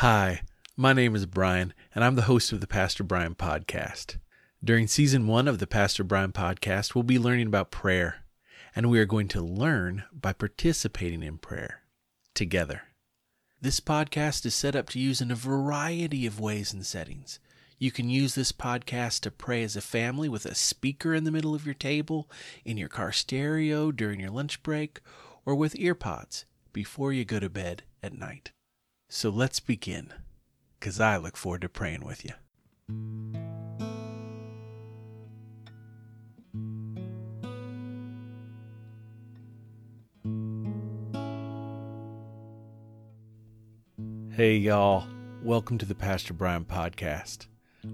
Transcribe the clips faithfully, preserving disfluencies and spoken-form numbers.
Hi, my name is Brian, and I'm the host of the Pastor Brian Podcast. During Season one of the Pastor Brian Podcast, we'll be learning about prayer, and we are going to learn by participating in prayer together. This podcast is set up to use in a variety of ways and settings. You can use this podcast to pray as a family with a speaker in the middle of your table, in your car stereo, during your lunch break, or with earpods before you go to bed at night. So let's begin, because I look forward to praying with you. Hey y'all, welcome to the Pastor Brian Podcast.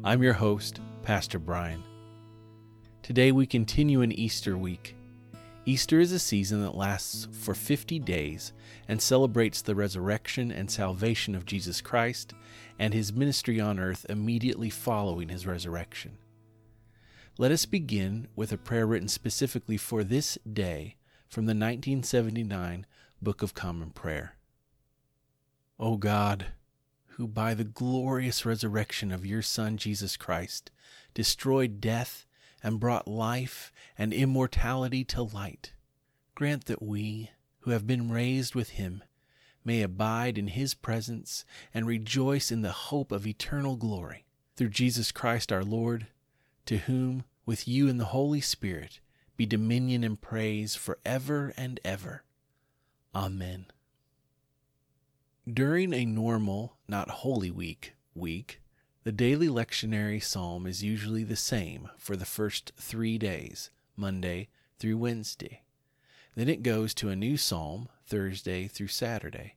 I'm your host, Pastor Brian. Today we continue in Easter week. Easter is a season that lasts for fifty days and celebrates the resurrection and salvation of Jesus Christ and his ministry on earth immediately following his resurrection. Let us begin with a prayer written specifically for this day from the nineteen seventy-nine Book of Common Prayer. O God, who by the glorious resurrection of your Son Jesus Christ destroyed death and brought life and immortality to light, grant that we, who have been raised with him, may abide in his presence and rejoice in the hope of eternal glory. Through Jesus Christ our Lord, to whom, with you and the Holy Spirit, be dominion and praise forever and ever. Amen. During a normal, not Holy Week, week, the daily lectionary psalm is usually the same for the first three days, Monday through Wednesday. Then it goes to a new psalm, Thursday through Saturday,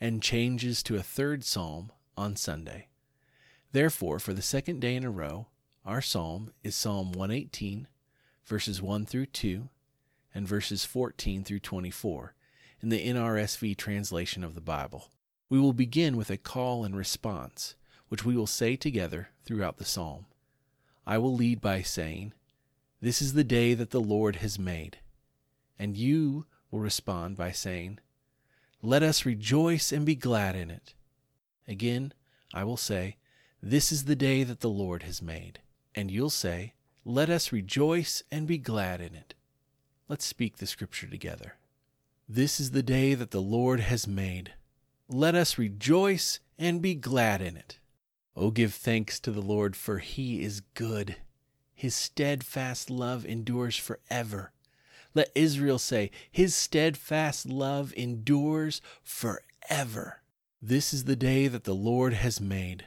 and changes to a third psalm on Sunday. Therefore, for the second day in a row, our psalm is Psalm one eighteen, verses one through two, and verses fourteen through twenty-four, in the N R S V translation of the Bible. We will begin with a call and response, which we will say together throughout the psalm. I will lead by saying, "This is the day that the Lord has made." And you will respond by saying, "Let us rejoice and be glad in it." Again, I will say, "This is the day that the Lord has made." And you'll say, "Let us rejoice and be glad in it." Let's speak the scripture together. This is the day that the Lord has made. Let us rejoice and be glad in it. Oh, give thanks to the Lord, for he is good. His steadfast love endures forever. Let Israel say, his steadfast love endures forever. This is the day that the Lord has made.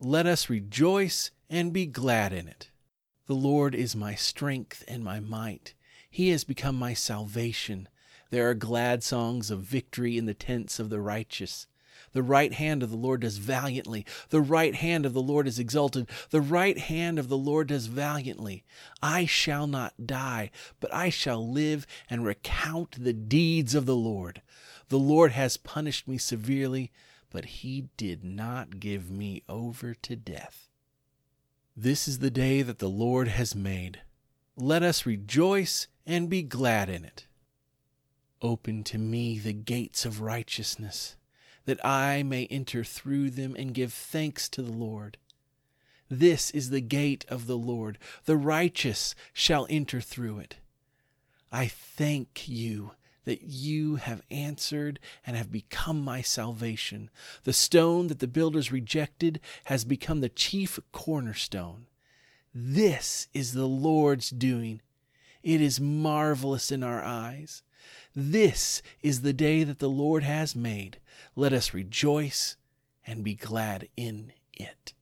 Let us rejoice and be glad in it. The Lord is my strength and my might. He has become my salvation. There are glad songs of victory in the tents of the righteous. The right hand of the Lord does valiantly. The right hand of the Lord is exalted. The right hand of the Lord does valiantly. I shall not die, but I shall live and recount the deeds of the Lord. The Lord has punished me severely, but he did not give me over to death. This is the day that the Lord has made. Let us rejoice and be glad in it. Open to me the gates of righteousness, that I may enter through them and give thanks to the Lord. This is the gate of the Lord. The righteous shall enter through it. I thank you that you have answered and have become my salvation. The stone that the builders rejected has become the chief cornerstone. This is the Lord's doing. It is marvelous in our eyes. This is the day that the Lord has made. Let us rejoice and be glad in it.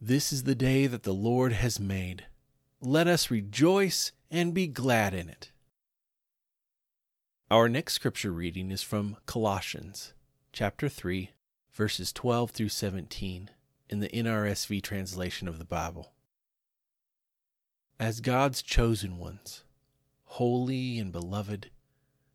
This is the day that the Lord has made. Let us rejoice and be glad in it. Our next scripture reading is from Colossians, chapter three, verses twelve through seventeen, in the N R S V translation of the Bible. As God's chosen ones, holy and beloved,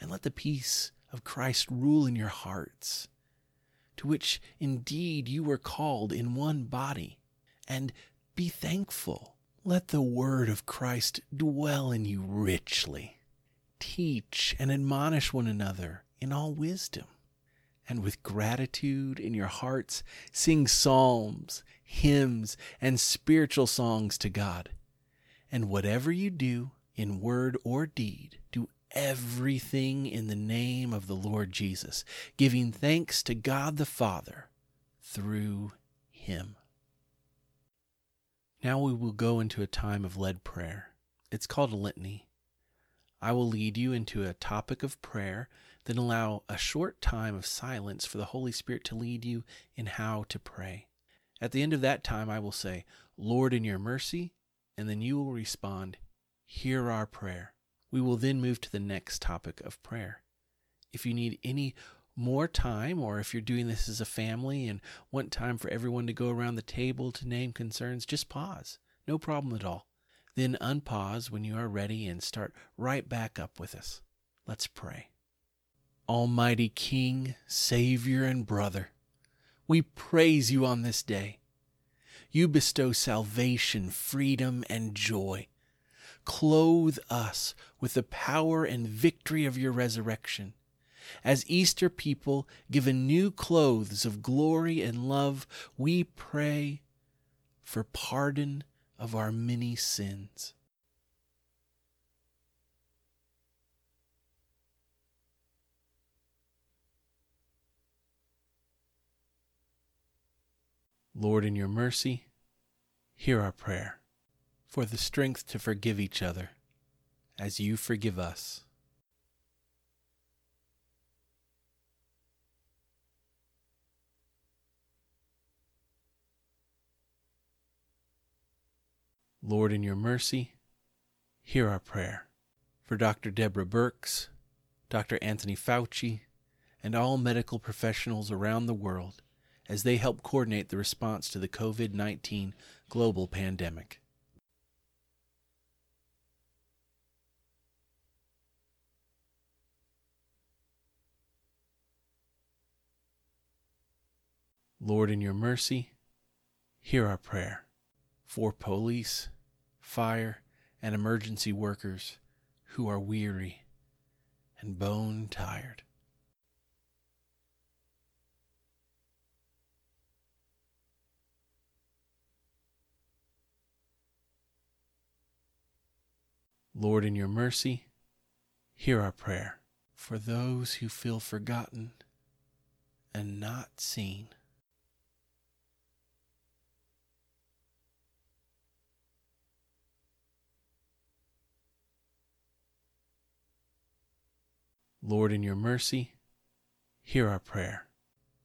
And let the peace of Christ rule in your hearts, to which indeed you were called in one body. And be thankful. Let the word of Christ dwell in you richly. Teach and admonish one another in all wisdom. And with gratitude in your hearts, sing psalms, hymns, and spiritual songs to God. And whatever you do, in word or deed, do everything in the name of the Lord Jesus, giving thanks to God the Father through him. Now we will go into a time of led prayer. It's called a litany. I will lead you into a topic of prayer, then allow a short time of silence for the Holy Spirit to lead you in how to pray. At the end of that time, I will say, Lord, in your mercy, and then you will respond, hear our prayer. We will then move to the next topic of prayer. If you need any more time, or if you're doing this as a family and want time for everyone to go around the table to name concerns, just pause. No problem at all. Then unpause when you are ready and start right back up with us. Let's pray. Almighty King, Savior, and Brother, we praise you on this day. You bestow salvation, freedom, and joy. Clothe us with the power and victory of your resurrection. As Easter people, given new clothes of glory and love, we pray for pardon of our many sins. Lord, in your mercy, hear our prayer for the strength to forgive each other as you forgive us. Lord, in your mercy, hear our prayer. For Doctor Deborah Birx, Doctor Anthony Fauci, and all medical professionals around the world as they help coordinate the response to the covid nineteen global pandemic. Lord, in your mercy, hear our prayer. For police, fire, and emergency workers who are weary and bone tired. Lord, in your mercy, hear our prayer. For those who feel forgotten and not seen. Lord, in your mercy, hear our prayer.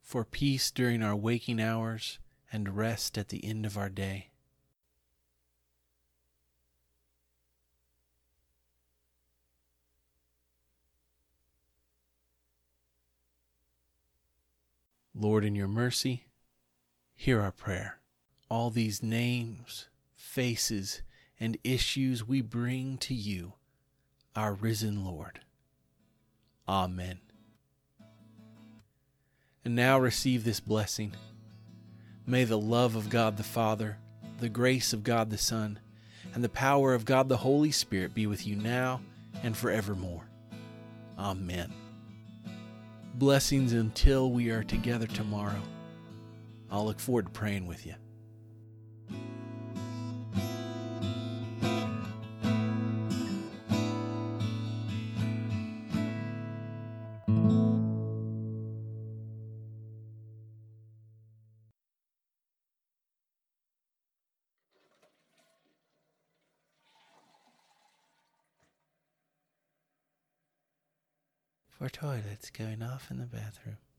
For peace during our waking hours and rest at the end of our day. Lord, in your mercy, hear our prayer. All these names, faces, and issues we bring to you, our risen Lord. Amen. And now receive this blessing. May the love of God the Father, the grace of God the Son, and the power of God the Holy Spirit be with you now and forevermore. Amen. Blessings until we are together tomorrow. I'll look forward to praying with you. Our toilet's going off in the bathroom.